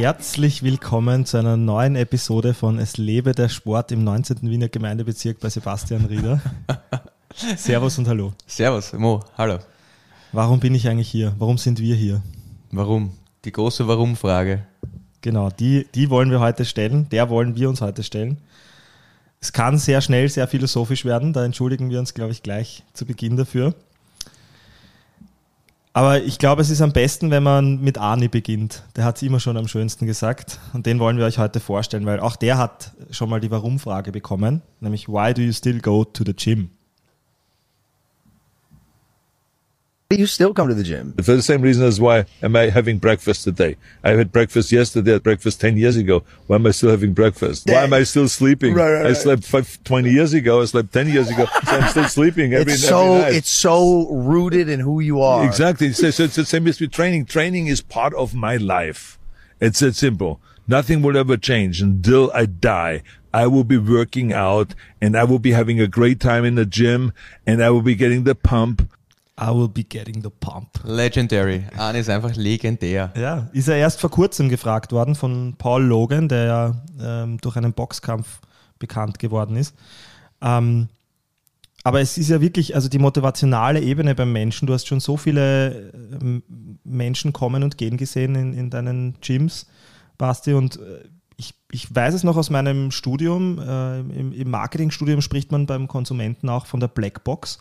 Herzlich willkommen zu einer neuen Episode von Es lebe der Sport im 19. Wiener Gemeindebezirk bei Sebastian Rieder. Servus und hallo. Servus, Mo, hallo. Warum bin ich eigentlich hier? Warum sind wir hier? Warum? Die große Warum-Frage. Genau, die wollen wir heute stellen, wollen wir uns heute stellen. Es kann sehr schnell, sehr philosophisch werden, da entschuldigen wir uns, glaube ich, gleich zu Beginn dafür. Aber ich glaube, es ist am besten, wenn man mit Arnie beginnt. Der hat es immer schon am schönsten gesagt. Und den wollen wir euch heute vorstellen, weil auch der hat schon mal die Warum-Frage bekommen. Nämlich, why do you still go to the gym? You still come to the gym. For the same reason as why am I having breakfast today? I had breakfast yesterday, I had breakfast 10 years ago. Why am I still having breakfast? Why am I still sleeping? Right. I slept 20 years ago, I slept 10 years ago, so I'm still sleeping every night. It's so rooted in who you are. Exactly. So it's the same as with training. Training is part of my life. It's that simple. Nothing will ever change until I die. I will be working out and I will be having a great time in the gym and I will be getting the pump. I will be getting the pump. Legendary. Arne ist einfach legendär. Ja, ist er erst vor kurzem gefragt worden von Paul Logan, der ja durch einen Boxkampf bekannt geworden ist. Aber es ist ja wirklich, also die motivationale Ebene beim Menschen, du hast schon so viele Menschen kommen und gehen gesehen in deinen Gyms, Basti, und ich weiß es noch aus meinem Studium, im Marketingstudium spricht man beim Konsumenten auch von der Blackbox.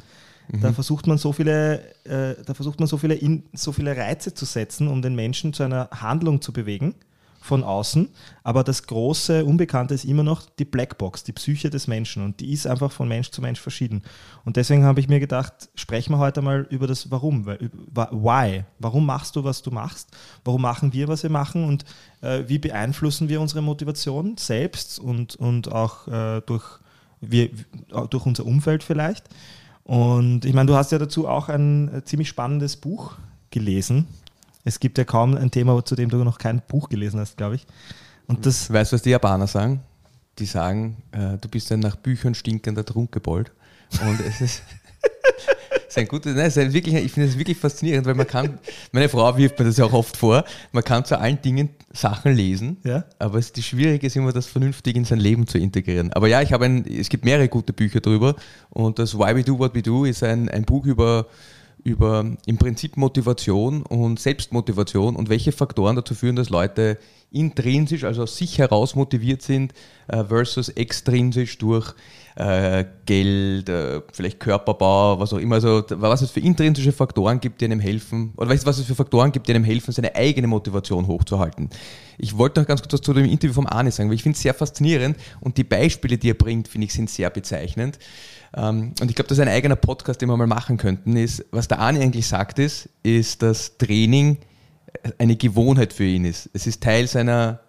Da versucht man so viele Reize zu setzen, um den Menschen zu einer Handlung zu bewegen von außen. Aber das große Unbekannte ist immer noch die Blackbox, die Psyche des Menschen. Und die ist einfach von Mensch zu Mensch verschieden. Und deswegen habe ich mir gedacht, sprechen wir heute mal über das Warum. Why? Warum machst du, was du machst? Warum machen wir, was wir machen? Und wie beeinflussen wir unsere Motivation selbst und auch durch unser Umfeld vielleicht? Und ich meine, du hast ja dazu auch ein ziemlich spannendes Buch gelesen. Es gibt ja kaum ein Thema, zu dem du noch kein Buch gelesen hast, glaube ich. Und das weißt du, was die Japaner sagen? Die sagen, du bist ein nach Büchern stinkender Trunkebold. Und es ist... Das ist ein gutes, nein, ich finde es wirklich faszinierend, weil man kann, meine Frau wirft mir das ja auch oft vor, man kann zu allen Dingen Sachen lesen, ja, aber die Schwierige ist immer, das vernünftig in sein Leben zu integrieren. Aber ja, es gibt mehrere gute Bücher drüber und das Why We Do What We Do ist ein Buch über im Prinzip Motivation und Selbstmotivation und welche Faktoren dazu führen, dass Leute intrinsisch, also aus sich heraus motiviert sind, versus extrinsisch durch Geld, vielleicht Körperbau, was auch immer. Also was es für intrinsische Faktoren gibt, die einem helfen, oder was es für Faktoren gibt, die einem helfen, seine eigene Motivation hochzuhalten. Ich wollte noch ganz kurz was zu dem Interview vom Arne sagen, weil ich finde es sehr faszinierend und die Beispiele, die er bringt, finde ich, sind sehr bezeichnend. Und ich glaube, das ist ein eigener Podcast, den wir mal machen könnten, ist, was der Arne eigentlich sagt, ist, dass Training eine Gewohnheit für ihn ist. Es ist Teil seiner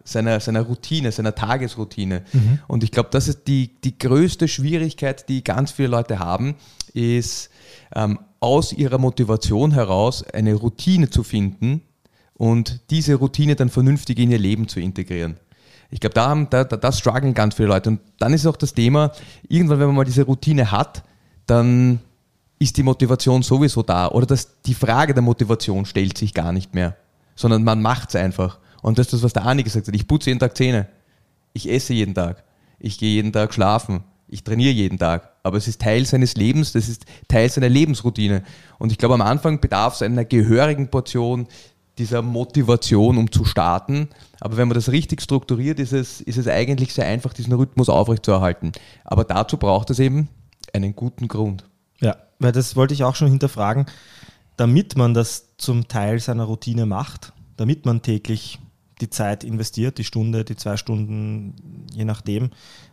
Routine, seiner Tagesroutine. Mhm. Und ich glaube, das ist die größte Schwierigkeit, die ganz viele Leute haben, ist aus ihrer Motivation heraus eine Routine zu finden und diese Routine dann vernünftig in ihr Leben zu integrieren. Ich glaube, da strugglen ganz viele Leute. Und dann ist auch das Thema, irgendwann, wenn man mal diese Routine hat, dann ist die Motivation sowieso da. Oder die Frage der Motivation stellt sich gar nicht mehr, sondern man macht es einfach. Und das ist das, was der Arnie gesagt hat. Ich putze jeden Tag Zähne. Ich esse jeden Tag. Ich gehe jeden Tag schlafen. Ich trainiere jeden Tag. Aber es ist Teil seines Lebens. Das ist Teil seiner Lebensroutine. Und ich glaube, am Anfang bedarf es einer gehörigen Portion dieser Motivation, um zu starten. Aber wenn man das richtig strukturiert, ist es eigentlich sehr einfach, diesen Rhythmus aufrechtzuerhalten. Aber dazu braucht es eben einen guten Grund. Ja, weil das wollte ich auch schon hinterfragen. Damit man das zum Teil seiner Routine macht, damit man täglich die Zeit investiert, die Stunde, die 2 Stunden, je nachdem,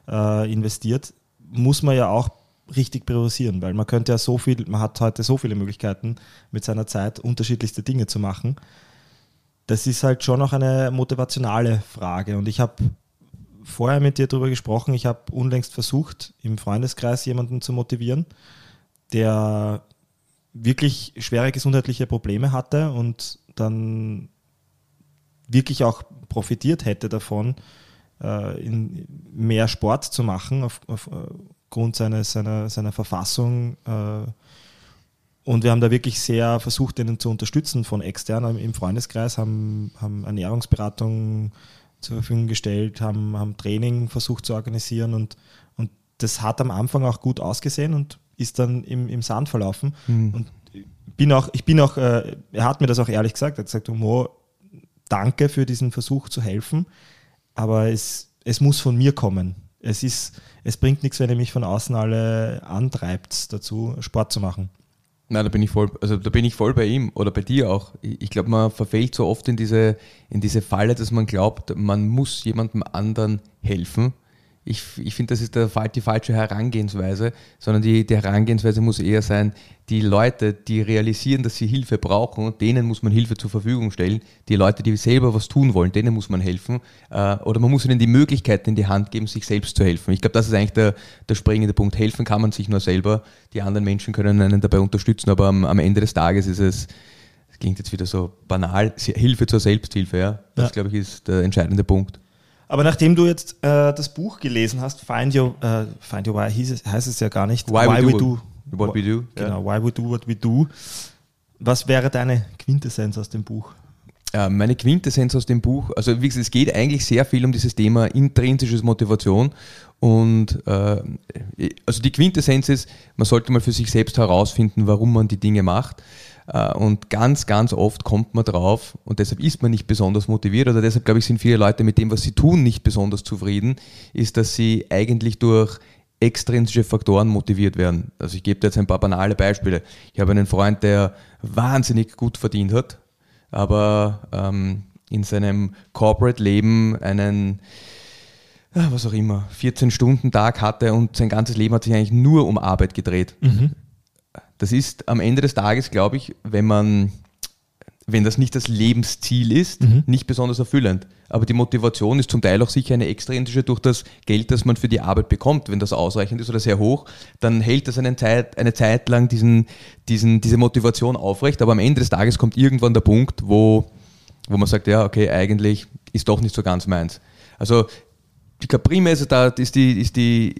investiert, muss man ja auch richtig priorisieren, weil man könnte ja man hat heute so viele Möglichkeiten, mit seiner Zeit unterschiedlichste Dinge zu machen. Das ist halt schon auch eine motivationale Frage und ich habe vorher mit dir darüber gesprochen, ich habe unlängst versucht, im Freundeskreis jemanden zu motivieren, der wirklich schwere gesundheitliche Probleme hatte und dann wirklich auch profitiert hätte davon, mehr Sport zu machen aufgrund seiner Verfassung Und wir haben da wirklich sehr versucht, denen zu unterstützen von extern im Freundeskreis, haben Ernährungsberatung zur Verfügung gestellt, haben Training versucht zu organisieren und das hat am Anfang auch gut ausgesehen und ist dann im Sand verlaufen. Mhm. Und ich bin auch, er hat mir das auch ehrlich gesagt, er hat gesagt, Mo, danke für diesen Versuch zu helfen, aber es muss von mir kommen. Es bringt nichts, wenn ihr mich von außen alle antreibt, dazu Sport zu machen. Nein, da bin ich voll bei ihm oder bei dir auch. Ich glaube, man verfällt so oft in diese Falle, dass man glaubt, man muss jemandem anderen helfen. Ich finde, das ist die falsche Herangehensweise, sondern die Herangehensweise muss eher sein, die Leute, die realisieren, dass sie Hilfe brauchen, denen muss man Hilfe zur Verfügung stellen. Die Leute, die selber was tun wollen, denen muss man helfen. Oder man muss ihnen die Möglichkeiten in die Hand geben, sich selbst zu helfen. Ich glaube, das ist eigentlich der springende Punkt. Helfen kann man sich nur selber. Die anderen Menschen können einen dabei unterstützen, aber am Ende des Tages ist es, das klingt jetzt wieder so banal, Hilfe zur Selbsthilfe. Ja? Das, glaube ich, ist der entscheidende Punkt. Aber nachdem du jetzt das Buch gelesen hast, Find Your Why, heißt es ja gar nicht. Why We Do What We Do. Genau, yeah. Why We Do What We Do. Was wäre deine Quintessenz aus dem Buch? Meine Quintessenz aus dem Buch, also wie gesagt, es geht eigentlich sehr viel um dieses Thema intrinsische Motivation und also die Quintessenz ist, man sollte mal für sich selbst herausfinden, warum man die Dinge macht. Und ganz, ganz oft kommt man drauf und deshalb ist man nicht besonders motiviert oder deshalb, glaube ich, sind viele Leute mit dem, was sie tun, nicht besonders zufrieden, ist, dass sie eigentlich durch extrinsische Faktoren motiviert werden. Also ich gebe da jetzt ein paar banale Beispiele. Ich habe einen Freund, der wahnsinnig gut verdient hat, aber in seinem Corporate-Leben einen, was auch immer, 14-Stunden-Tag hatte und sein ganzes Leben hat sich eigentlich nur um Arbeit gedreht. Mhm. Das ist am Ende des Tages, glaube ich, wenn das nicht das Lebensziel ist, nicht besonders erfüllend. Aber die Motivation ist zum Teil auch sicher eine extrinsische durch das Geld, das man für die Arbeit bekommt. Wenn das ausreichend ist oder sehr hoch, dann hält das eine Zeit lang diese Motivation aufrecht. Aber am Ende des Tages kommt irgendwann der Punkt, wo man sagt, ja, okay, eigentlich ist doch nicht so ganz meins. Also die Kaprime ist die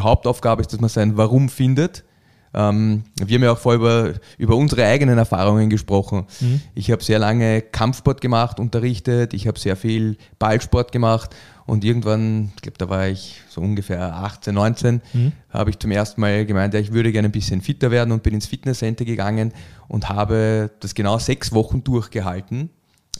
Hauptaufgabe, ist, dass man sein Warum findet. Wir haben ja auch vorher über unsere eigenen Erfahrungen gesprochen. Mhm. Ich habe sehr lange Kampfsport gemacht, unterrichtet. Ich habe sehr viel Ballsport gemacht. Und irgendwann, ich glaube, da war ich so ungefähr 18, 19, habe ich zum ersten Mal gemeint, ja, ich würde gerne ein bisschen fitter werden und bin ins Fitnesscenter gegangen und habe das genau 6 Wochen durchgehalten,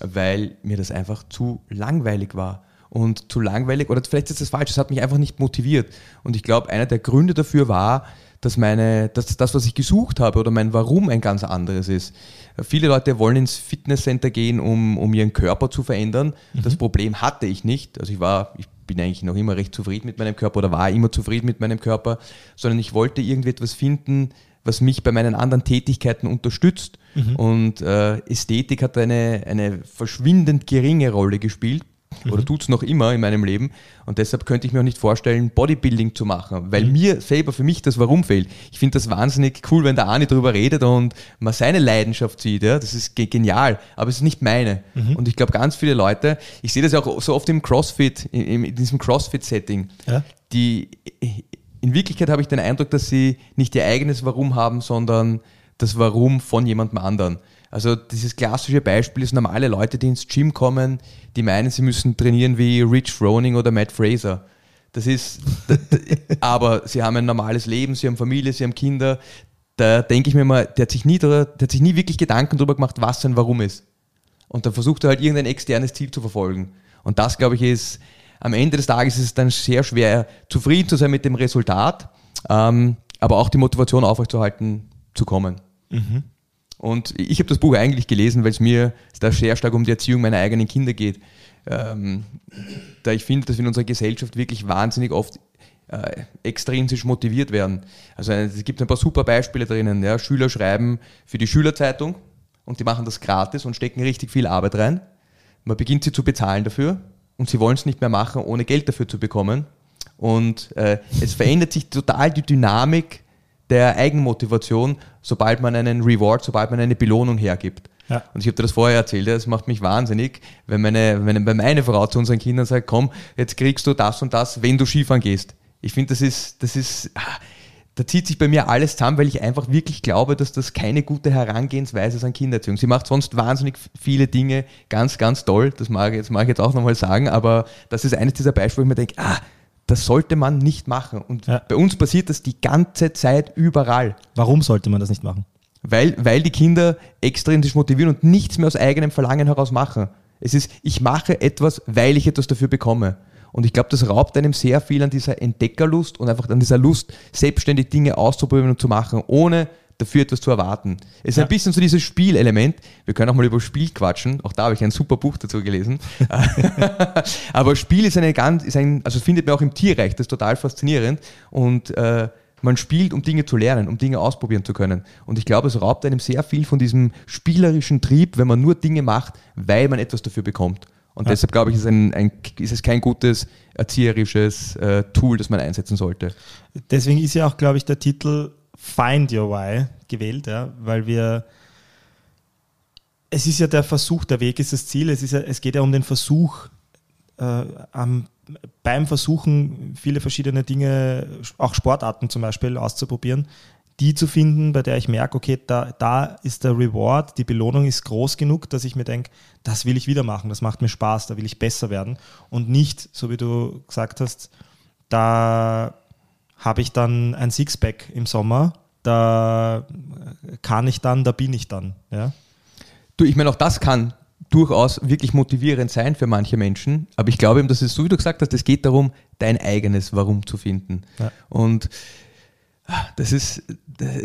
weil mir das einfach zu langweilig war. Und zu langweilig, oder vielleicht ist das falsch, es hat mich einfach nicht motiviert. Und ich glaube, einer der Gründe dafür war, dass das, was ich gesucht habe oder mein Warum ein ganz anderes ist. Viele Leute wollen ins Fitnesscenter gehen, um ihren Körper zu verändern. Mhm. Das Problem hatte ich nicht. Also ich bin eigentlich noch immer recht zufrieden mit meinem Körper oder war immer zufrieden mit meinem Körper, sondern ich wollte irgendwie etwas finden, was mich bei meinen anderen Tätigkeiten unterstützt. Mhm. Und Ästhetik hat eine verschwindend geringe Rolle gespielt. Oder tut es noch immer in meinem Leben. Und deshalb könnte ich mir auch nicht vorstellen, Bodybuilding zu machen, weil mir selber, für mich das Warum fehlt. Ich finde das wahnsinnig cool, wenn der Arnie darüber redet und man seine Leidenschaft sieht. Ja? Das ist genial, aber es ist nicht meine. Mhm. Und ich glaube, ganz viele Leute, ich sehe das ja auch so oft im CrossFit, in diesem CrossFit-Setting, ja? Die in Wirklichkeit habe ich den Eindruck, dass sie nicht ihr eigenes Warum haben, sondern das Warum von jemandem anderen. Also dieses klassische Beispiel ist normale Leute, die ins Gym kommen, die meinen, sie müssen trainieren wie Rich Froning oder Matt Fraser. Das ist, aber sie haben ein normales Leben, sie haben Familie, sie haben Kinder. Da denke ich mir mal, der hat sich nie wirklich Gedanken darüber gemacht, was sein Warum ist. Und dann versucht er halt irgendein externes Ziel zu verfolgen. Und das, glaube ich, ist, am Ende des Tages ist es dann sehr schwer, zufrieden zu sein mit dem Resultat, aber auch die Motivation aufrechtzuerhalten, zu kommen. Mhm. Und ich habe das Buch eigentlich gelesen, weil es mir da sehr stark um die Erziehung meiner eigenen Kinder geht. Da ich finde, dass wir in unserer Gesellschaft wirklich wahnsinnig oft extrinsisch motiviert werden. Also es gibt ein paar super Beispiele drinnen. Ja? Schüler schreiben für die Schülerzeitung und die machen das gratis und stecken richtig viel Arbeit rein. Man beginnt sie zu bezahlen dafür und sie wollen es nicht mehr machen, ohne Geld dafür zu bekommen. Und es verändert sich total die Dynamik der Eigenmotivation, sobald man einen Reward, sobald man eine Belohnung hergibt. Ja. Und ich habe dir das vorher erzählt, es macht mich wahnsinnig, wenn meine Frau zu unseren Kindern sagt, komm, jetzt kriegst du das und das, wenn du Skifahren gehst. Ich finde, das ist Da zieht sich bei mir alles zusammen, weil ich einfach wirklich glaube, dass das keine gute Herangehensweise ist an Kindererziehung. Sie macht sonst wahnsinnig viele Dinge ganz, ganz toll. Das mag ich jetzt auch nochmal sagen, aber das ist eines dieser Beispiele, wo ich mir denke, das sollte man nicht machen. Und ja. Bei uns passiert das die ganze Zeit überall. Warum sollte man das nicht machen? Weil die Kinder extrinsisch motivieren und nichts mehr aus eigenem Verlangen heraus machen. Es ist, ich mache etwas, weil ich etwas dafür bekomme. Und ich glaube, das raubt einem sehr viel an dieser Entdeckerlust und einfach an dieser Lust, selbstständig Dinge auszuprobieren und zu machen, ohne dafür etwas zu erwarten. Es ist ein bisschen so dieses Spielelement. Wir können auch mal über Spiel quatschen. Auch da habe ich ein super Buch dazu gelesen. Aber Spiel ist also findet man auch im Tierreich, das ist total faszinierend. Und man spielt, um Dinge zu lernen, um Dinge ausprobieren zu können. Und ich glaube, es raubt einem sehr viel von diesem spielerischen Trieb, wenn man nur Dinge macht, weil man etwas dafür bekommt. Und deshalb glaube ich, ist es kein gutes erzieherisches Tool, das man einsetzen sollte. Deswegen ist ja auch, glaube ich, der Titel Find Your Why gewählt, ja, weil es ist ja der Versuch, der Weg ist das Ziel, es geht ja um den Versuch, beim Versuchen viele verschiedene Dinge, auch Sportarten zum Beispiel, auszuprobieren, die zu finden, bei der ich merke, okay, da ist der Reward, die Belohnung ist groß genug, dass ich mir denke, das will ich wieder machen, das macht mir Spaß, da will ich besser werden und nicht, so wie du gesagt hast, da habe ich dann ein Sixpack im Sommer, da bin ich dann. Ja? Du, ich meine, auch das kann durchaus wirklich motivierend sein für manche Menschen, aber ich glaube eben, dass es, so wie du gesagt hast, es geht darum, dein eigenes Warum zu finden. Ja. Und das ist,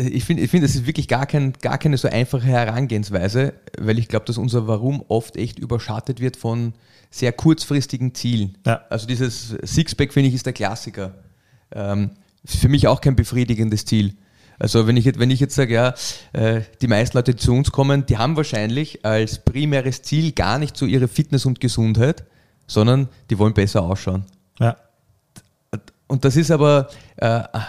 ich finde, das ist wirklich gar keine so einfache Herangehensweise, weil ich glaube, dass unser Warum oft echt überschattet wird von sehr kurzfristigen Zielen. Ja. Also dieses Sixpack, finde ich, ist der Klassiker. Für mich auch kein befriedigendes Ziel. Also wenn ich jetzt sage, die meisten Leute, die zu uns kommen, die haben wahrscheinlich als primäres Ziel gar nicht so ihre Fitness und Gesundheit, sondern die wollen besser ausschauen. Ja. Und das ist aber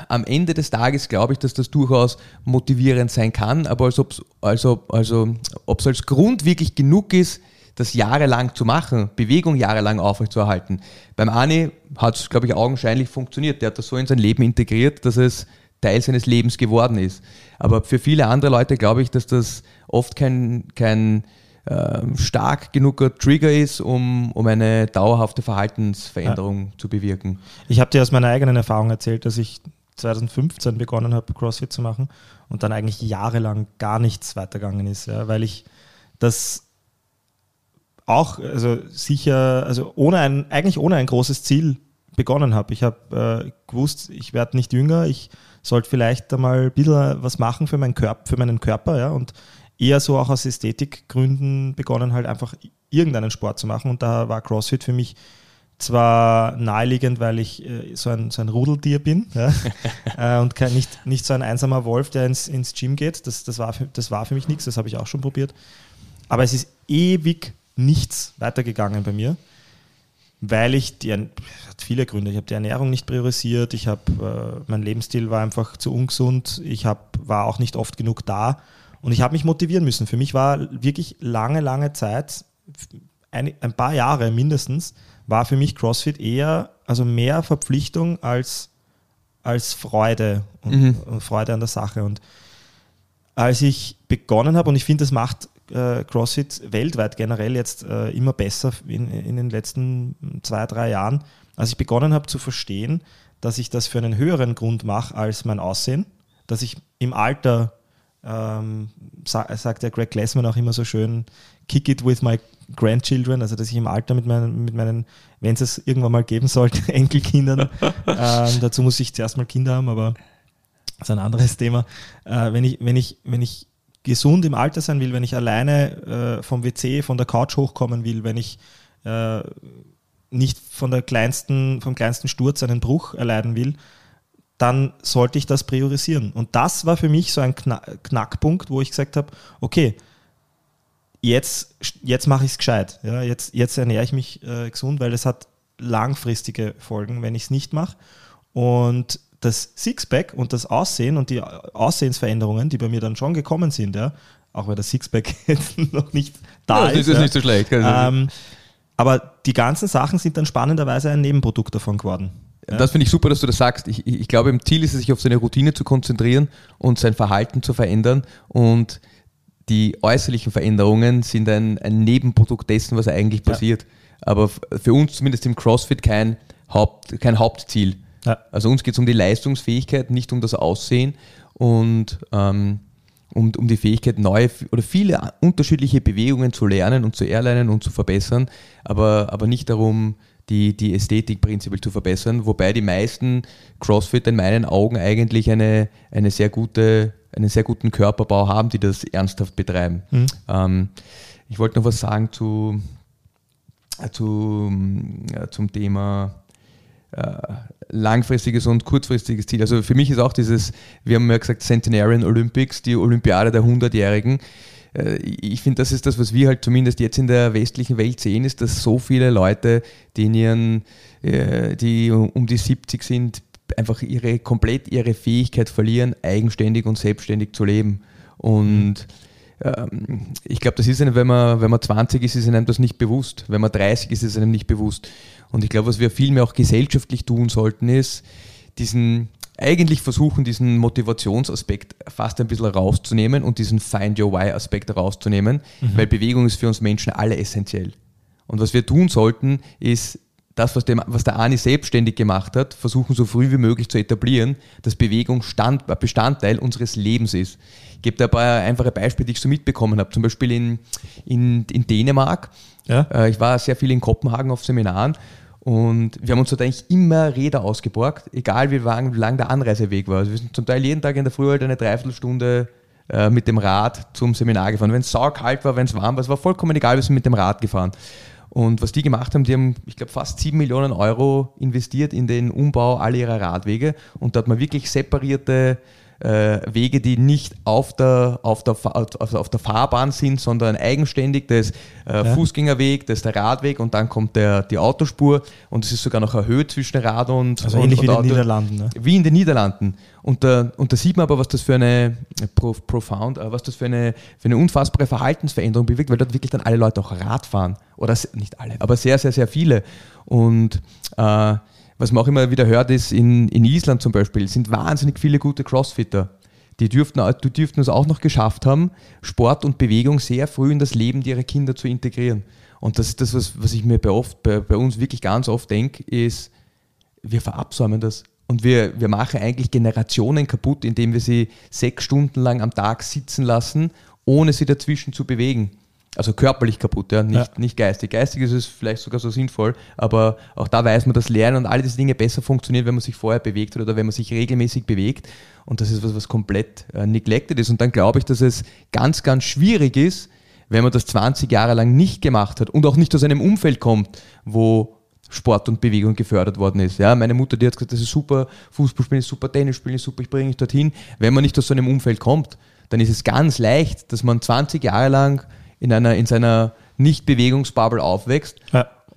am Ende des Tages, glaube ich, dass das durchaus motivierend sein kann, aber ob es als Grund wirklich genug ist, das jahrelang zu machen, Bewegung jahrelang aufrechtzuerhalten. Beim Arnie hat es, glaube ich, augenscheinlich funktioniert. Der hat das so in sein Leben integriert, dass es Teil seines Lebens geworden ist. Aber für viele andere Leute glaube ich, dass das oft kein stark genuger Trigger ist, um eine dauerhafte Verhaltensveränderung zu bewirken. Ich habe dir aus meiner eigenen Erfahrung erzählt, dass ich 2015 begonnen habe, CrossFit zu machen und dann eigentlich jahrelang gar nichts weitergegangen ist, ja, weil ich das auch, ohne ein großes Ziel begonnen habe. Ich habe gewusst, ich werde nicht jünger, ich sollte vielleicht einmal ein bisschen was machen für meinen Körper, ja, und eher so auch aus Ästhetikgründen begonnen, halt einfach irgendeinen Sport zu machen, und da war CrossFit für mich zwar naheliegend, weil ich so ein Rudeltier bin, ja, und nicht so ein einsamer Wolf, der ins Gym geht, das war für mich nichts, das habe ich auch schon probiert, aber es ist ewig nichts weitergegangen bei mir, weil hat viele Gründe, ich habe die Ernährung nicht priorisiert, ich habe mein Lebensstil war einfach zu ungesund, war auch nicht oft genug da und ich habe mich motivieren müssen. Für mich war wirklich lange Zeit, ein paar Jahre mindestens, war für mich CrossFit eher, also mehr Verpflichtung als Freude und Freude an der Sache. Und als ich begonnen habe, und ich finde, das macht CrossFit weltweit generell jetzt immer besser in den letzten 2-3 Jahren, als ich begonnen habe zu verstehen, dass ich das für einen höheren Grund mache als mein Aussehen, dass ich im Alter, sagt der Greg Glassman auch immer so schön, kick it with my grandchildren, also dass ich im Alter mit meinen, wenn es irgendwann mal geben sollte, Enkelkindern, dazu muss ich zuerst mal Kinder haben, aber das ist ein anderes Thema, wenn ich gesund im Alter sein will, wenn ich alleine vom WC, von der Couch hochkommen will, wenn ich nicht vom kleinsten Sturz einen Bruch erleiden will, dann sollte ich das priorisieren. Und das war für mich so ein Knackpunkt, wo ich gesagt habe, okay, jetzt mache ich es gescheit. Ja, jetzt ernähre ich mich gesund, weil das hat langfristige Folgen, wenn ich es nicht mache. Und das Sixpack und das Aussehen und die Aussehensveränderungen, die bei mir dann schon gekommen sind, ja, auch weil das Sixpack jetzt noch nicht da ist. Das ist nicht so schlecht. Aber die ganzen Sachen sind dann spannenderweise ein Nebenprodukt davon geworden. Ja. Das finde ich super, dass du das sagst. Ich glaube, im Ziel ist es, sich auf seine Routine zu konzentrieren und sein Verhalten zu verändern, und die äußerlichen Veränderungen sind ein Nebenprodukt dessen, was eigentlich passiert. Ja. Aber für uns zumindest im CrossFit kein Hauptziel. Ja. Also uns geht es um die Leistungsfähigkeit, nicht um das Aussehen und um die Fähigkeit, neue oder viele unterschiedliche Bewegungen zu lernen und zu erlernen und zu verbessern, aber nicht darum, die Ästhetik prinzipiell zu verbessern, wobei die meisten CrossFit in meinen Augen eigentlich einen sehr guten Körperbau haben, die das ernsthaft betreiben. Mhm. Ich wollte noch was sagen zum Thema langfristiges und kurzfristiges Ziel. Also für mich ist auch dieses, wir haben ja gesagt, Centenarian Olympics, die Olympiade der 100-Jährigen. Ich finde, das ist das, was wir halt zumindest jetzt in der westlichen Welt sehen, ist, dass so viele Leute, die um die 70 sind, einfach komplett ihre Fähigkeit verlieren, eigenständig und selbstständig zu leben. Und ich glaube, das ist einem, wenn man 20 ist, ist einem das nicht bewusst. Wenn man 30 ist, ist einem nicht bewusst. Und ich glaube, was wir viel mehr auch gesellschaftlich tun sollten, ist, diesen Motivationsaspekt fast ein bisschen rauszunehmen und diesen Find-Your-Why-Aspekt rauszunehmen, weil Bewegung ist für uns Menschen alle essentiell. Und was wir tun sollten, ist das, was der Arnie selbstständig gemacht hat, versuchen so früh wie möglich zu etablieren, dass Bewegung Bestandteil unseres Lebens ist. Ich gebe da ein paar einfache Beispiele, die ich so mitbekommen habe. Zum Beispiel in Dänemark. Ja. Ich war sehr viel in Kopenhagen auf Seminaren. Und wir haben uns dort eigentlich immer Räder ausgeborgt, egal wie lang der Anreiseweg war. Also wir sind zum Teil jeden Tag in der Früh halt eine Dreiviertelstunde mit dem Rad zum Seminar gefahren. Wenn es saukalt war, wenn es warm war, es war vollkommen egal, wir sind mit dem Rad gefahren. Und was die gemacht haben, die haben, ich glaube, fast 7 Millionen Euro investiert in den Umbau aller ihrer Radwege. Und da hat man wirklich separierte Wege, die nicht auf der Fahrbahn sind, sondern eigenständig. Das ist Fußgängerweg, das ist der Radweg und dann kommt die Autospur, und es ist sogar noch erhöht zwischen Rad und also ähnlich wie in den Niederlanden. Ne? Wie in den Niederlanden. Und da sieht man aber, was das für eine profound, was das für eine unfassbare Verhaltensveränderung bewirkt, weil dort wirklich dann alle Leute auch Rad fahren. Oder nicht alle, aber sehr, sehr, sehr viele. Und was man auch immer wieder hört, ist in Island zum Beispiel, sind wahnsinnig viele gute Crossfitter. Die dürften es auch noch geschafft haben, Sport und Bewegung sehr früh in das Leben ihrer Kinder zu integrieren. Und das ist das, was ich mir bei uns wirklich ganz oft denke, ist, wir verabsäumen das. Und wir machen eigentlich Generationen kaputt, indem wir sie 6 Stunden lang am Tag sitzen lassen, ohne sie dazwischen zu bewegen. Also körperlich kaputt, ja? Nicht geistig. Geistig ist es vielleicht sogar so sinnvoll, aber auch da weiß man, dass Lernen und all diese Dinge besser funktionieren, wenn man sich vorher bewegt oder wenn man sich regelmäßig bewegt. Und das ist was komplett neglected ist. Und dann glaube ich, dass es ganz, ganz schwierig ist, wenn man das 20 Jahre lang nicht gemacht hat und auch nicht aus einem Umfeld kommt, wo Sport und Bewegung gefördert worden ist. Ja, meine Mutter, die hat gesagt, das ist super, Fußball spielen ist super, Tennis spielen ist super, ich bringe dich dorthin. Wenn man nicht aus so einem Umfeld kommt, dann ist es ganz leicht, dass man 20 Jahre lang in seiner Nicht-Bewegungsbubble aufwächst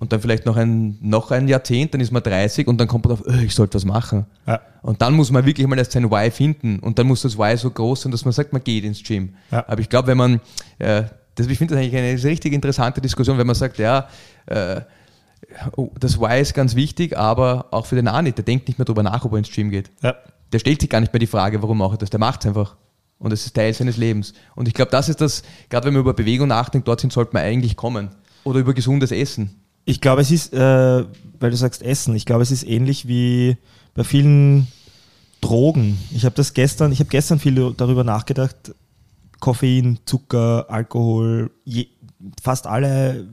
und dann vielleicht noch ein Jahrzehnt, dann ist man 30 und dann kommt man auf, ich sollte was machen. Ja. Und dann muss man wirklich mal erst sein Why finden, und dann muss das Why so groß sein, dass man sagt, man geht ins Gym. Ja. Aber ich glaube, wenn man, ich finde das eigentlich eine richtig interessante Diskussion, wenn man sagt, das Why ist ganz wichtig, aber auch für den Arnie, der denkt nicht mehr drüber nach, ob er ins Gym geht. Ja. Der stellt sich gar nicht mehr die Frage, warum mache ich das, der macht es einfach. Und es ist Teil seines Lebens. Und ich glaube, das ist das, gerade wenn man über Bewegung nachdenkt, dorthin sollte man eigentlich kommen. Oder über gesundes Essen. Ich glaube, es ist, weil du sagst Essen, ich glaube, es ist ähnlich wie bei vielen Drogen. Ich habe gestern viel darüber nachgedacht. Koffein, Zucker, Alkohol, fast alle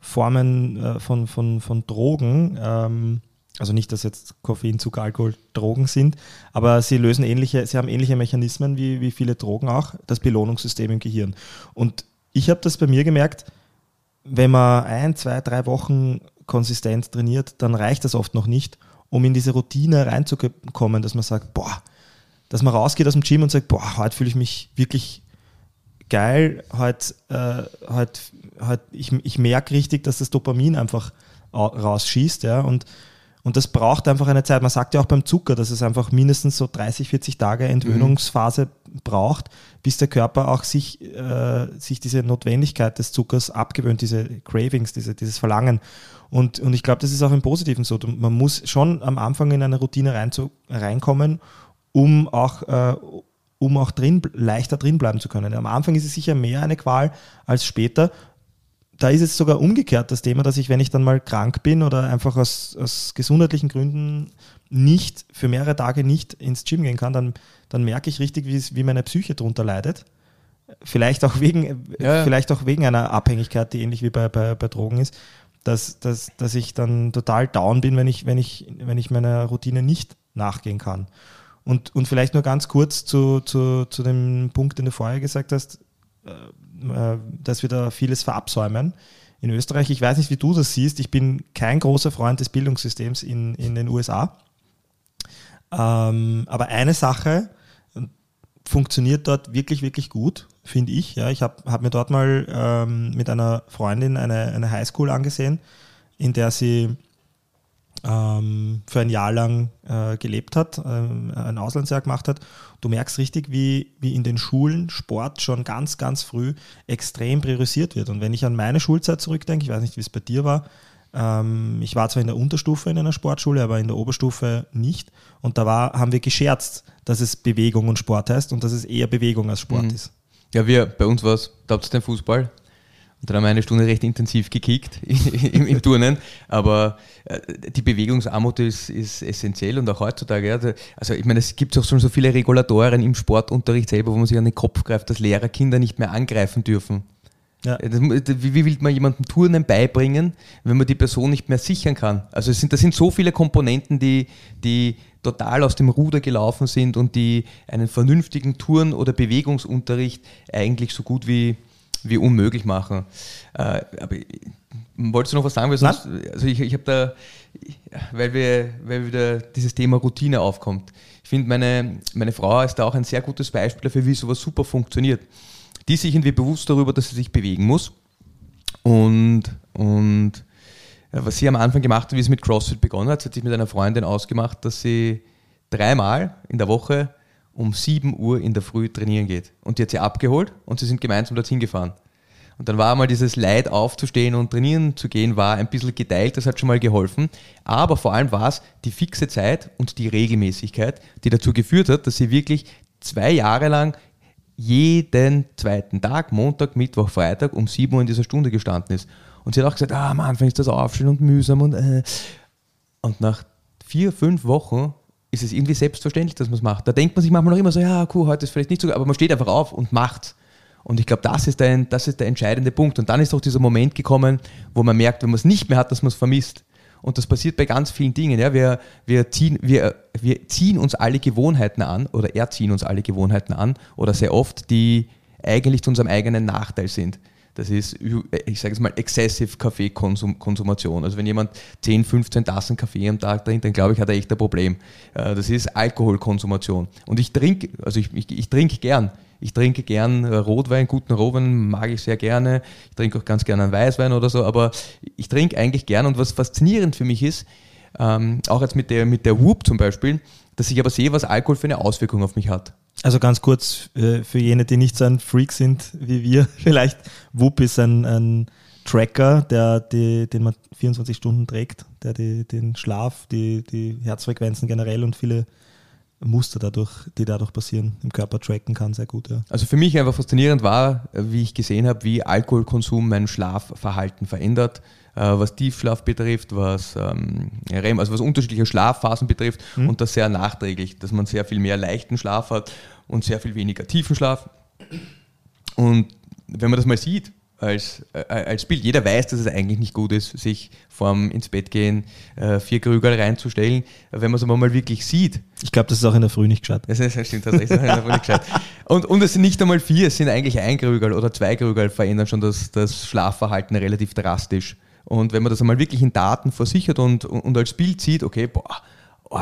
Formen von Drogen, also nicht, dass jetzt Koffein, Zucker, Alkohol Drogen sind, aber sie haben ähnliche Mechanismen wie viele Drogen auch, das Belohnungssystem im Gehirn. Und ich habe das bei mir gemerkt, wenn man 1, 2, 3 Wochen konsistent trainiert, dann reicht das oft noch nicht, um in diese Routine reinzukommen, dass man sagt, dass man rausgeht aus dem Gym und sagt, heute fühle ich mich wirklich geil, ich merke richtig, dass das Dopamin einfach rausschießt, ja, und das braucht einfach eine Zeit. Man sagt ja auch beim Zucker, dass es einfach mindestens so 30, 40 Tage Entwöhnungsphase braucht, bis der Körper auch sich diese Notwendigkeit des Zuckers abgewöhnt, diese Cravings, dieses Verlangen. Und ich glaube, das ist auch im Positiven so. Man muss schon am Anfang in eine Routine reinkommen, um auch leichter drin bleiben zu können. Am Anfang ist es sicher mehr eine Qual als später. Da ist es sogar umgekehrt das Thema, dass ich, wenn ich dann mal krank bin oder einfach aus gesundheitlichen Gründen nicht für mehrere Tage nicht ins Gym gehen kann, dann merke ich richtig, wie meine Psyche darunter leidet. Vielleicht auch wegen einer Abhängigkeit, die ähnlich wie bei Drogen ist, dass ich dann total down bin, wenn ich meiner Routine nicht nachgehen kann. Und vielleicht nur ganz kurz zu dem Punkt, den du vorher gesagt hast, dass wir da vieles verabsäumen in Österreich. Ich weiß nicht, wie du das siehst. Ich bin kein großer Freund des Bildungssystems in den USA. Aber eine Sache funktioniert dort wirklich, wirklich gut, finde ich. Ja, ich habe mir dort mal mit einer Freundin eine Highschool angesehen, in der sie für ein Jahr lang gelebt hat, ein Auslandsjahr gemacht hat. Du merkst richtig, wie in den Schulen Sport schon ganz, ganz früh extrem priorisiert wird. Und wenn ich an meine Schulzeit zurückdenke, ich weiß nicht, wie es bei dir war, ich war zwar in der Unterstufe in einer Sportschule, aber in der Oberstufe nicht. Und da haben wir gescherzt, dass es Bewegung und Sport heißt und dass es eher Bewegung als Sport ist. Ja, bei uns war es, da habt ihr den Fußball. Und dann haben wir eine Stunde recht intensiv gekickt im Turnen. Aber die Bewegungsarmut ist essentiell und auch heutzutage. Ja, also ich meine, es gibt auch schon so viele Regulatoren im Sportunterricht selber, wo man sich an den Kopf greift, dass Lehrer Kinder nicht mehr angreifen dürfen. Ja. Wie will man jemandem Turnen beibringen, wenn man die Person nicht mehr sichern kann? Also das sind so viele Komponenten, die total aus dem Ruder gelaufen sind und die einen vernünftigen Turn- oder Bewegungsunterricht eigentlich so gut wie unmöglich machen. Aber wolltest du noch was sagen? Also ich habe da, weil wieder dieses Thema Routine aufkommt. Ich finde, meine Frau ist da auch ein sehr gutes Beispiel dafür, wie sowas super funktioniert. Die ist sich irgendwie bewusst darüber, dass sie sich bewegen muss. Und was sie am Anfang gemacht hat, wie es mit CrossFit begonnen hat, sie hat sich mit einer Freundin ausgemacht, dass sie 3-mal in der Woche um 7 Uhr in der Früh trainieren geht. Und die hat sie abgeholt und sie sind gemeinsam dorthin gefahren. Und dann war einmal dieses Leid, aufzustehen und trainieren zu gehen, war ein bisschen geteilt, das hat schon mal geholfen. Aber vor allem war es die fixe Zeit und die Regelmäßigkeit, die dazu geführt hat, dass sie wirklich 2 Jahre lang jeden zweiten Tag, Montag, Mittwoch, Freitag um 7 Uhr in dieser Stunde gestanden ist. Und sie hat auch gesagt, am Anfang ist das aufstehen und mühsam . Und nach 4-5 Wochen ist es irgendwie selbstverständlich, dass man es macht. Da denkt man sich manchmal noch immer so, ja, cool, heute ist vielleicht nicht so gut, aber man steht einfach auf und macht's. Und ich glaube, das ist der entscheidende Punkt. Und dann ist auch dieser Moment gekommen, wo man merkt, wenn man es nicht mehr hat, dass man es vermisst. Und das passiert bei ganz vielen Dingen. Ja. Wir ziehen uns alle Gewohnheiten an oder erziehen uns alle Gewohnheiten an oder sehr oft, die eigentlich zu unserem eigenen Nachteil sind. Das ist, ich sage es mal, excessive Kaffeekonsumation. Also wenn jemand 10, 15 Tassen Kaffee am Tag trinkt, dann glaube ich, hat er echt ein Problem. Das ist Alkoholkonsumation. Und ich trinke gern. Ich trinke gern Rotwein, guten Rotwein mag ich sehr gerne. Ich trinke auch ganz gerne einen Weißwein oder so, aber ich trinke eigentlich gern. Und was faszinierend für mich ist, auch jetzt mit der Whoop zum Beispiel, dass ich aber sehe, was Alkohol für eine Auswirkung auf mich hat. Also ganz kurz für jene, die nicht so ein Freak sind wie wir, vielleicht Whoop ist ein Tracker, den man 24 Stunden trägt, der den Schlaf, die Herzfrequenzen generell und viele Muster die dadurch passieren, im Körper tracken kann, sehr gut. Ja. Also für mich einfach faszinierend war, wie ich gesehen habe, wie Alkoholkonsum mein Schlafverhalten verändert, was Tiefschlaf betrifft, was unterschiedliche Schlafphasen betrifft und das sehr nachträglich, dass man sehr viel mehr leichten Schlaf hat und sehr viel weniger tiefen Schlaf. Und wenn man das mal sieht, als Bild. Jeder weiß, dass es eigentlich nicht gut ist, sich vorm ins Bett gehen 4 Krügerl reinzustellen, wenn man es aber mal wirklich sieht. Ich glaube, das ist auch in der Früh nicht gescheit. Das stimmt, das ist auch in der Früh nicht gescheit. Und es sind nicht einmal 4, es sind eigentlich 1 Krügerl oder 2 Krügerl, verändern schon das Schlafverhalten relativ drastisch. Und wenn man das einmal wirklich in Daten versichert und als Bild sieht, okay,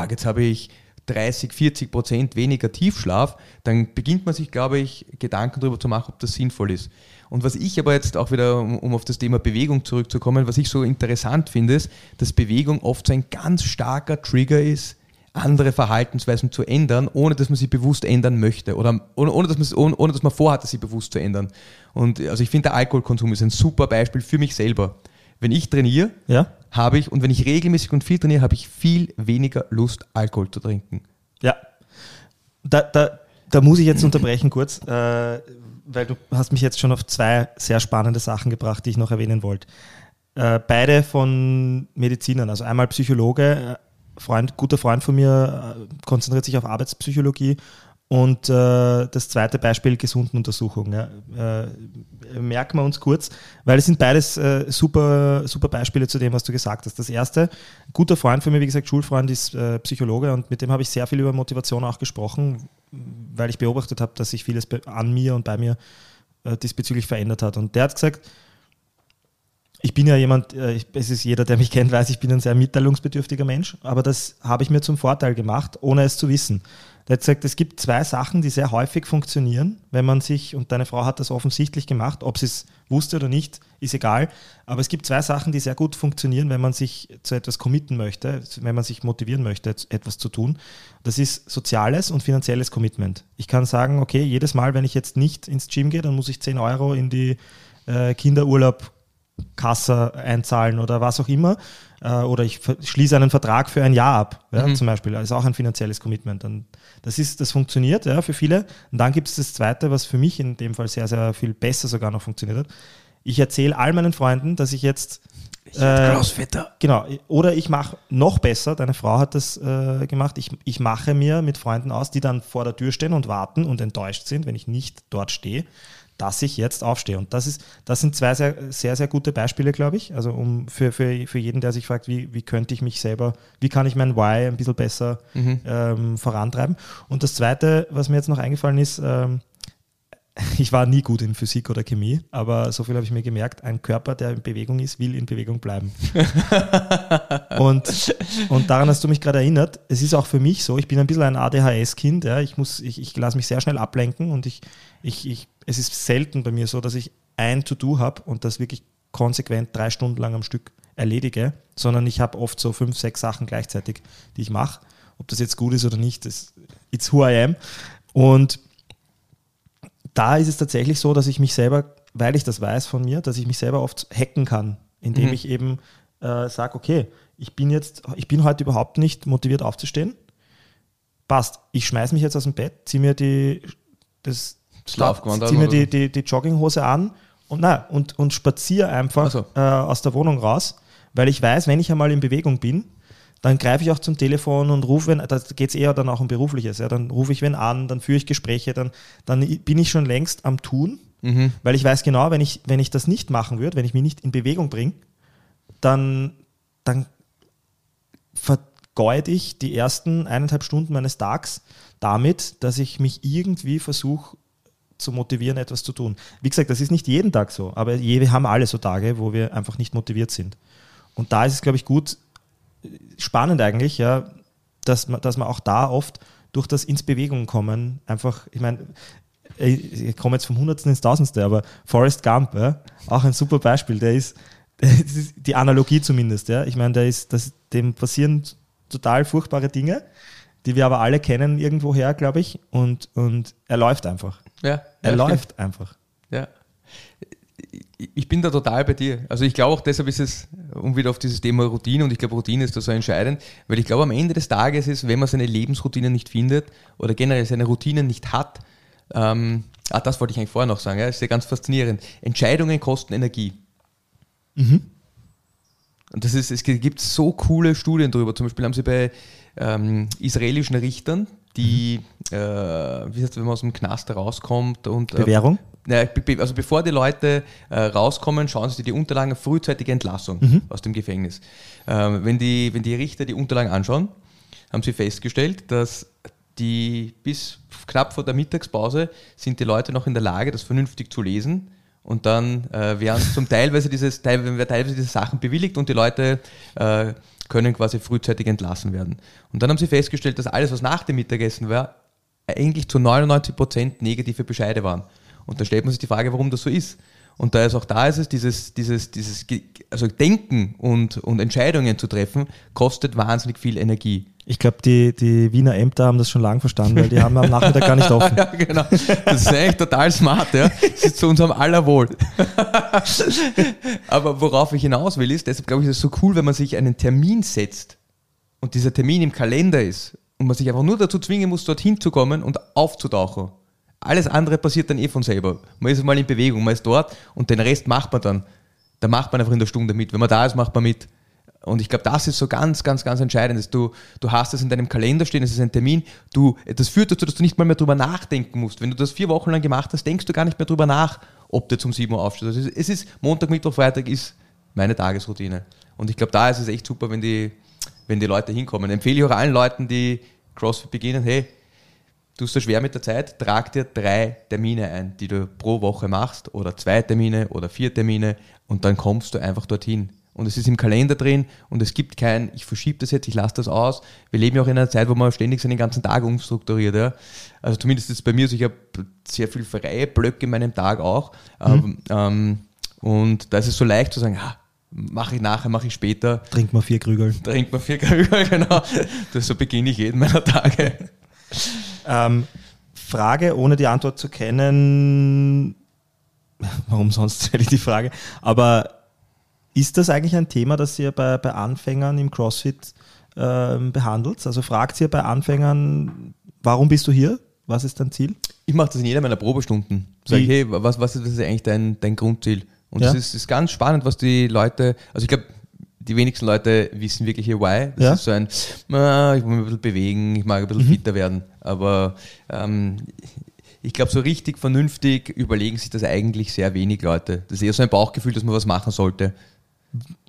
jetzt habe ich 30-40% weniger Tiefschlaf, dann beginnt man sich, glaube ich, Gedanken darüber zu machen, ob das sinnvoll ist. Und was ich aber jetzt auch wieder, um auf das Thema Bewegung zurückzukommen, was ich so interessant finde, ist, dass Bewegung oft so ein ganz starker Trigger ist, andere Verhaltensweisen zu ändern, ohne dass man sie bewusst ändern möchte oder ohne dass man vorhatte, sie bewusst zu ändern. Und also ich finde, der Alkoholkonsum ist ein super Beispiel für mich selber. Wenn ich trainiere, wenn ich regelmäßig und viel trainiere, habe ich viel weniger Lust, Alkohol zu trinken. Ja, da muss ich jetzt unterbrechen kurz, weil du hast mich jetzt schon auf zwei sehr spannende Sachen gebracht, die ich noch erwähnen wollte. Beide von Medizinern, also einmal Psychologe, guter Freund von mir, konzentriert sich auf Arbeitspsychologie und das zweite Beispiel Gesundenuntersuchung. Ja. Merken wir uns kurz, weil es sind beides super, super Beispiele zu dem, was du gesagt hast. Das erste, guter Freund von mir, wie gesagt, Schulfreund, ist Psychologe und mit dem habe ich sehr viel über Motivation auch gesprochen, weil ich beobachtet habe, dass sich vieles an mir und bei mir diesbezüglich verändert hat. Und der hat gesagt, ich bin ja jemand, es ist jeder, der mich kennt, weiß, ich bin ein sehr mitteilungsbedürftiger Mensch, aber das habe ich mir zum Vorteil gemacht, ohne es zu wissen. Der hat gesagt, es gibt zwei Sachen, die sehr häufig funktionieren, wenn man sich, und deine Frau hat das offensichtlich gemacht, ob sie es wusste oder nicht, ist egal, aber es gibt zwei Sachen, die sehr gut funktionieren, wenn man sich zu etwas committen möchte, wenn man sich motivieren möchte, etwas zu tun. Das ist soziales und finanzielles Commitment. Ich kann sagen, okay, jedes Mal, wenn ich jetzt nicht ins Gym gehe, dann muss ich 10 Euro in die Kinderurlaub Kasse einzahlen oder was auch immer, oder ich schließe einen Vertrag für ein Jahr ab, zum Beispiel. Das ist auch ein finanzielles Commitment. Und das funktioniert für viele. Und dann gibt es das Zweite, was für mich in dem Fall sehr, sehr viel besser sogar noch funktioniert hat. Ich erzähle all meinen Freunden, dass ich jetzt Crossfitter. Genau. Oder ich mache noch besser, deine Frau hat das gemacht, ich mache mir mit Freunden aus, die dann vor der Tür stehen und warten und enttäuscht sind, wenn ich nicht dort stehe, dass ich jetzt aufstehe. Und das sind zwei sehr, sehr, sehr gute Beispiele, glaube ich. Also für jeden, der sich fragt, wie könnte ich mich selber, wie kann ich mein Why ein bisschen besser vorantreiben. Und das Zweite, was mir jetzt noch eingefallen ist, ich war nie gut in Physik oder Chemie, aber so viel habe ich mir gemerkt, ein Körper, der in Bewegung ist, will in Bewegung bleiben. und daran hast du mich gerade erinnert, es ist auch für mich so, ich bin ein bisschen ein ADHS-Kind, ich lasse mich sehr schnell ablenken und es ist selten bei mir so, dass ich ein To-Do habe und das wirklich konsequent 3 Stunden lang am Stück erledige, sondern ich habe oft so 5, 6 Sachen gleichzeitig, die ich mache. Ob das jetzt gut ist oder nicht, it's who I am. Und da ist es tatsächlich so, dass ich mich selber, weil ich das weiß von mir, dass ich mich selber oft hacken kann, indem ich eben sage, okay, ich bin heute überhaupt nicht motiviert aufzustehen. Passt, ich schmeiße mich jetzt aus dem Bett, ziehe mir die Jogginghose an und spaziere einfach aus der Wohnung raus, weil ich weiß, wenn ich einmal in Bewegung bin, dann greife ich auch zum Telefon und rufe, da geht es eher dann auch um Berufliches, dann rufe ich wen an, dann führe ich Gespräche, dann bin ich schon längst am Tun, weil ich weiß genau, wenn ich das nicht machen würde, wenn ich mich nicht in Bewegung bringe, dann vergeude ich die ersten 1,5 Stunden meines Tags damit, dass ich mich irgendwie versuche zu motivieren, etwas zu tun. Wie gesagt, das ist nicht jeden Tag so, aber wir haben alle so Tage, wo wir einfach nicht motiviert sind. Und da ist es, glaube ich, gut, spannend eigentlich, dass man auch da oft durch das ins Bewegung kommen, einfach, ich meine, ich komme jetzt vom Hundertsten ins Tausendste, aber Forrest Gump, auch ein super Beispiel, das ist die Analogie zumindest, ich meine, dem passieren total furchtbare Dinge, die wir aber alle kennen irgendwoher, glaube ich, und er läuft einfach. Ja, er läuft einfach. Ja. Ich bin da total bei dir. Also ich glaube auch deshalb ist es, um wieder auf dieses Thema Routine, und ich glaube Routine ist da so entscheidend, weil ich glaube am Ende des Tages ist, wenn man seine Lebensroutine nicht findet oder generell seine Routine nicht hat, das wollte ich eigentlich vorher noch sagen, ist ja ganz faszinierend. Entscheidungen kosten Energie. Und es gibt so coole Studien darüber, zum Beispiel haben sie bei israelischen Richtern, die, wenn man aus dem Knast rauskommt und... Bewährung? Also bevor die Leute rauskommen, schauen sie die Unterlagen, frühzeitige Entlassung aus dem Gefängnis. Wenn die Richter die Unterlagen anschauen, haben sie festgestellt, dass die bis knapp vor der Mittagspause sind die Leute noch in der Lage, das vernünftig zu lesen. Und dann werden teilweise diese Sachen bewilligt und die Leute können quasi frühzeitig entlassen werden. Und dann haben sie festgestellt, dass alles, was nach dem Mittagessen war, eigentlich zu 99% negative Bescheide waren. Und dann stellt man sich die Frage, warum das so ist. Und da ist auch da ist es, dieses also Denken und Entscheidungen zu treffen, kostet wahnsinnig viel Energie. Ich glaube, die Wiener Ämter haben das schon lange verstanden, weil die haben am Nachmittag gar nicht offen. Ja, genau. Das ist eigentlich total smart, ja. Das ist zu unserem aller Wohl. Aber worauf ich hinaus will, ist, deshalb glaube ich, ist es so cool, wenn man sich einen Termin setzt und dieser Termin im Kalender ist und man sich einfach nur dazu zwingen muss, dorthin zu kommen und aufzutauchen. Alles andere passiert dann eh von selber. Man ist mal in Bewegung, man ist dort und den Rest macht man dann. Da macht man einfach in der Stunde mit. Wenn man da ist, macht man mit. Und ich glaube, das ist so ganz, ganz, ganz entscheidend. Dass du hast das in deinem Kalender stehen, es ist ein Termin. Das führt dazu, dass du nicht mal mehr drüber nachdenken musst. Wenn du das 4 Wochen lang gemacht hast, denkst du gar nicht mehr drüber nach, ob du jetzt um 7 Uhr aufstehst. Also es ist Montag, Mittwoch, Freitag ist meine Tagesroutine. Und ich glaube, da ist es echt super, wenn die Leute hinkommen. Empfehle ich auch allen Leuten, die CrossFit beginnen, hey, du hast es schwer mit der Zeit, trag dir 3 Termine ein, die du pro Woche machst oder 2 Termine oder 4 Termine und dann kommst du einfach dorthin. Und es ist im Kalender drin und es gibt kein, ich verschiebe das jetzt, ich lasse das aus. Wir leben ja auch in einer Zeit, wo man ständig seinen ganzen Tag umstrukturiert. Ja? Also zumindest ist es bei mir so, ich habe sehr viele freie Blöcke in meinem Tag auch. Und da ist es so leicht zu sagen, ah, mache ich nachher, mache ich später. Trink mal 4 Krügel, genau. So beginne ich jeden meiner Tage. Frage, ohne die Antwort zu kennen, warum sonst stelle ich die Frage, aber ist das eigentlich ein Thema, das ihr bei Anfängern im CrossFit behandelt? Also fragt ihr bei Anfängern, warum bist du hier? Was ist dein Ziel? Ich mache das in jeder meiner Probestunden. Sag ich, hey, was ist eigentlich dein Grundziel? Und ja, das ist ganz spannend, was die Leute, also ich glaube, die wenigsten Leute wissen wirklich hier why. Das ist so ein, ich will mich ein bisschen bewegen, ich mag ein bisschen fitter werden. Aber ich glaube, so richtig vernünftig überlegen sich das eigentlich sehr wenig Leute. Das ist eher so ein Bauchgefühl, dass man was machen sollte.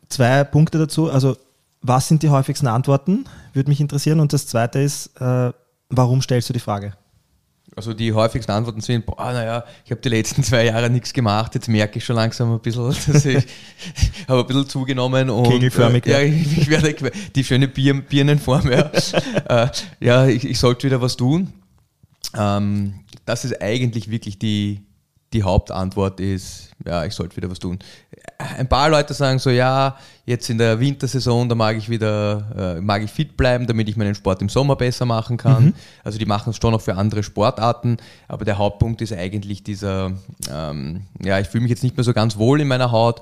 2 Punkte dazu. Also was sind die häufigsten Antworten? Würde mich interessieren. Und das zweite ist, warum stellst du die Frage? Also die häufigsten Antworten sind, ich habe die letzten 2 Jahre nichts gemacht, jetzt merke ich schon langsam ein bisschen, dass ich habe ein bisschen zugenommen. Und kegelförmig. Ich werde die schöne Birnenform. Ja, ich sollte wieder was tun. Das ist eigentlich wirklich die Hauptantwort ist, ja, ich sollte wieder was tun. Ein paar Leute sagen so, ja, jetzt in der Wintersaison, da mag ich fit bleiben, damit ich meinen Sport im Sommer besser machen kann. Also die machen es schon auch für andere Sportarten, aber der Hauptpunkt ist eigentlich dieser, ich fühle mich jetzt nicht mehr so ganz wohl in meiner Haut,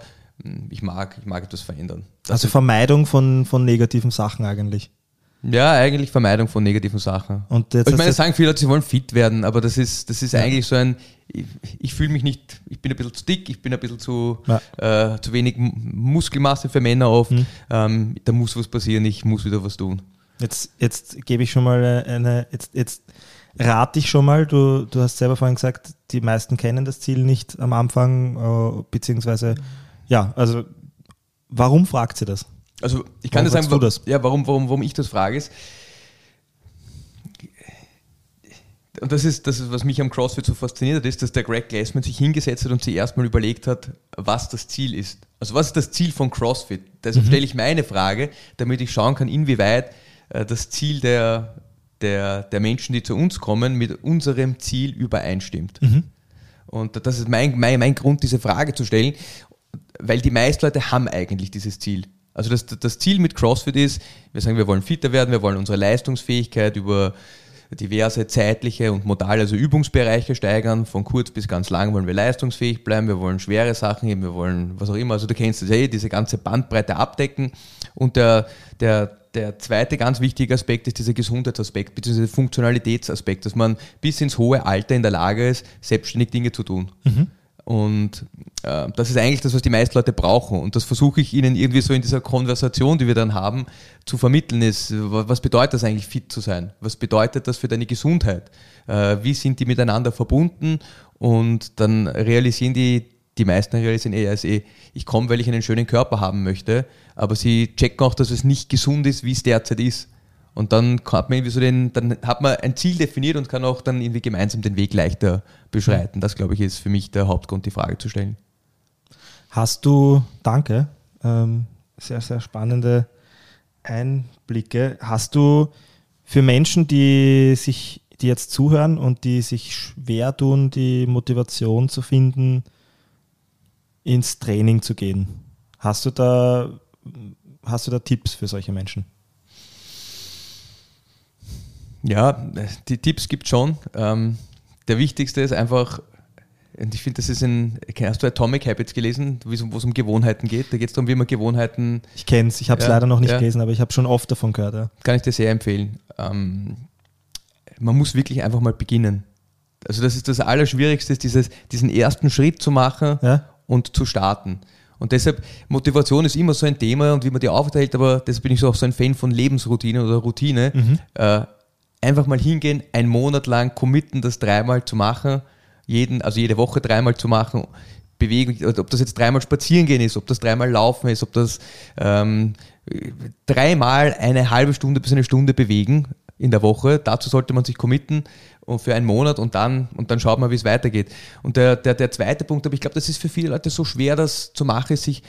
ich mag etwas verändern. Also Vermeidung von negativen Sachen eigentlich. Ja, eigentlich Vermeidung von negativen Sachen. Und jetzt ich meine, sagen viele Leute, sie wollen fit werden, aber das ist eigentlich so ein, ich fühle mich nicht, ich bin ein bisschen zu dick, ich bin ein bisschen zu wenig Muskelmasse für Männer oft, da muss was passieren, ich muss wieder was tun. Jetzt gebe ich schon mal jetzt rate ich schon mal, du hast selber vorhin gesagt, die meisten kennen das Ziel nicht am Anfang, beziehungsweise, warum fragt sie das? Also ich kann dir sagen, warum ich das frage ist, und das ist, was mich am CrossFit so fasziniert hat, ist, dass der Greg Glassman sich hingesetzt hat und sich erstmal überlegt hat, was das Ziel ist. Also was ist das Ziel von CrossFit? Deshalb stelle ich meine Frage, damit ich schauen kann, inwieweit das Ziel der Menschen, die zu uns kommen, mit unserem Ziel übereinstimmt. Und das ist mein Grund, diese Frage zu stellen, weil die meisten Leute haben eigentlich dieses Ziel. Also das Ziel mit CrossFit ist, wir sagen, wir wollen fitter werden, wir wollen unsere Leistungsfähigkeit über diverse zeitliche und modale, also Übungsbereiche steigern, von kurz bis ganz lang wollen wir leistungsfähig bleiben, wir wollen schwere Sachen heben, wir wollen was auch immer, also du kennst das diese ganze Bandbreite abdecken. Und der zweite ganz wichtige Aspekt ist dieser Gesundheitsaspekt, beziehungsweise Funktionalitätsaspekt, dass man bis ins hohe Alter in der Lage ist, selbstständig Dinge zu tun. Und das ist eigentlich das, was die meisten Leute brauchen. Und das versuche ich ihnen irgendwie so in dieser Konversation, die wir dann haben, zu vermitteln ist, was bedeutet das eigentlich, fit zu sein? Was bedeutet das für deine Gesundheit? Wie sind die miteinander verbunden? Und dann realisieren die meisten, ich komme, weil ich einen schönen Körper haben möchte, aber sie checken auch, dass es nicht gesund ist, wie es derzeit ist. Und dann hat man irgendwie dann hat man ein Ziel definiert und kann auch dann irgendwie gemeinsam den Weg leichter beschreiten. Das, glaube ich, ist für mich der Hauptgrund, die Frage zu stellen. Danke, sehr, sehr spannende Einblicke. Hast du für Menschen, die jetzt zuhören und die sich schwer tun, die Motivation zu finden, ins Training zu gehen. Hast du da Tipps für solche Menschen? Ja, die Tipps gibt es schon. Der wichtigste ist einfach, und ich finde, das ist hast du Atomic Habits gelesen, wo es um Gewohnheiten geht? Da geht es darum, wie man Gewohnheiten... Ich kenne es, ich habe es leider noch nicht gelesen, aber ich habe schon oft davon gehört. Ja. Kann ich dir sehr empfehlen. Man muss wirklich einfach mal beginnen. Also das ist das Allerschwierigste, ist diesen ersten Schritt zu machen und zu starten. Und deshalb, Motivation ist immer so ein Thema und wie man die aufteilt, aber deshalb bin ich auch so ein Fan von Lebensroutine oder Routine. Mhm. Einfach mal hingehen, einen Monat lang committen, das dreimal zu machen, jede Woche dreimal zu machen, Bewegung, ob das jetzt dreimal spazieren gehen ist, ob das dreimal laufen ist, ob das dreimal eine halbe Stunde bis eine Stunde bewegen in der Woche. Dazu sollte man sich committen für einen Monat und dann schaut man, wie es weitergeht. Und der zweite Punkt, aber ich glaube, das ist für viele Leute so schwer, das zu machen, ist sich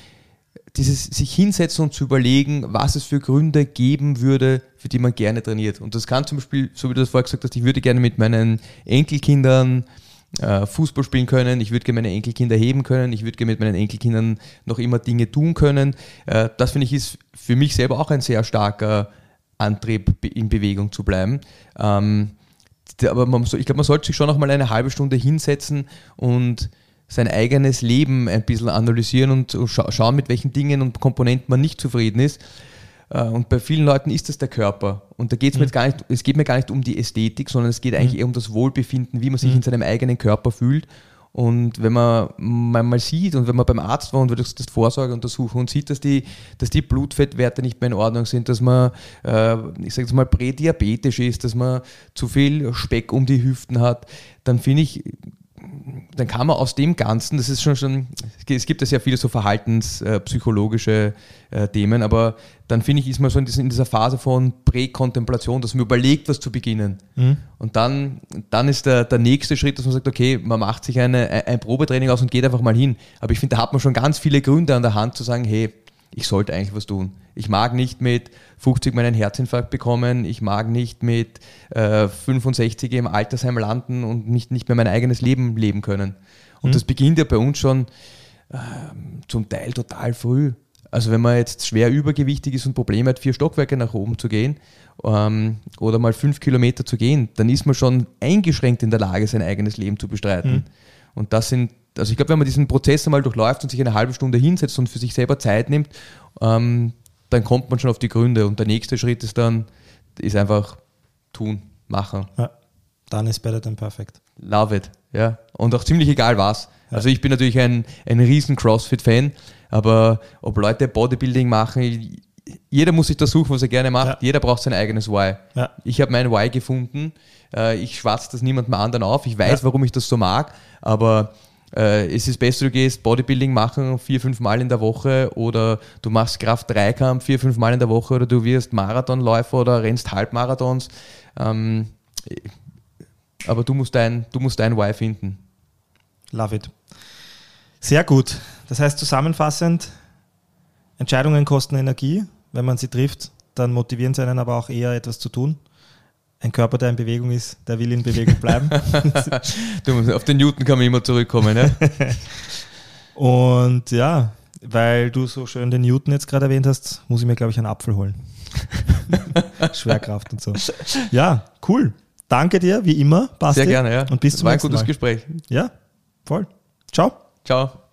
hinsetzen und zu überlegen, was es für Gründe geben würde, für die man gerne trainiert. Und das kann zum Beispiel, so wie du das vorher gesagt hast, ich würde gerne mit meinen Enkelkindern Fußball spielen können, ich würde gerne meine Enkelkinder heben können, ich würde gerne mit meinen Enkelkindern noch immer Dinge tun können. Das finde ich ist für mich selber auch ein sehr starker Antrieb, in Bewegung zu bleiben. Aber ich glaube, man sollte sich schon noch mal eine halbe Stunde hinsetzen und sein eigenes Leben ein bisschen analysieren und schauen, mit welchen Dingen und Komponenten man nicht zufrieden ist. Und bei vielen Leuten ist das der Körper. Und da geht es mir gar nicht um die Ästhetik, sondern es geht eigentlich eher um das Wohlbefinden, wie man sich in seinem eigenen Körper fühlt. Und wenn man mal sieht und wenn man beim Arzt war und wird das Vorsorgeuntersuchung und sieht, dass die Blutfettwerte nicht mehr in Ordnung sind, dass man, ich sage jetzt mal, prädiabetisch ist, dass man zu viel Speck um die Hüften hat, dann kann man aus dem Ganzen, das ist schon es gibt ja sehr viele so verhaltenspsychologische Themen, aber dann finde ich, ist man so in dieser Phase von Präkontemplation, dass man überlegt, was zu beginnen. Mhm. Und dann ist der nächste Schritt, dass man sagt, okay, man macht sich ein Probetraining aus und geht einfach mal hin. Aber ich finde, da hat man schon ganz viele Gründe an der Hand zu sagen, hey, ich sollte eigentlich was tun. Ich mag nicht mit 50 meinen Herzinfarkt bekommen, ich mag nicht mit 65 im Altersheim landen und nicht mehr mein eigenes Leben leben können. Und das beginnt ja bei uns schon zum Teil total früh. Also wenn man jetzt schwer übergewichtig ist und Probleme hat, 4 Stockwerke nach oben zu gehen oder mal 5 Kilometer zu gehen, dann ist man schon eingeschränkt in der Lage, sein eigenes Leben zu bestreiten. Mhm. Und also ich glaube, wenn man diesen Prozess einmal durchläuft und sich eine halbe Stunde hinsetzt und für sich selber Zeit nimmt, dann kommt man schon auf die Gründe. Und der nächste Schritt ist dann, einfach tun, machen. Ja, dann ist better than perfect. Love it. Ja. Und auch ziemlich egal was. Ja. Also ich bin natürlich ein riesen CrossFit-Fan, aber ob Leute Bodybuilding machen, jeder muss sich das suchen, was er gerne macht. Ja. Jeder braucht sein eigenes Why. Ja. Ich habe mein Why gefunden. Ich schwatze das niemandem anderen auf. Ich weiß, warum ich das so mag, aber... Es ist besser, du gehst Bodybuilding machen 4-5 Mal in der Woche oder du machst Kraft-Dreikampf 4-5 Mal in der Woche oder du wirst Marathonläufer oder rennst Halbmarathons. Aber du musst dein Why finden. Love it. Sehr gut. Das heißt zusammenfassend, Entscheidungen kosten Energie. Wenn man sie trifft, dann motivieren sie einen aber auch eher, etwas zu tun. Ein Körper, der in Bewegung ist, der will in Bewegung bleiben. Auf den Newton kann man immer zurückkommen. Ne? Und ja, weil du so schön den Newton jetzt gerade erwähnt hast, muss ich mir, glaube ich, einen Apfel holen. Schwerkraft und so. Ja, cool. Danke dir, wie immer, Basti. Sehr gerne, ja. Und bis zum nächsten Mal. War ein gutes Gespräch. Ja, voll. Ciao. Ciao.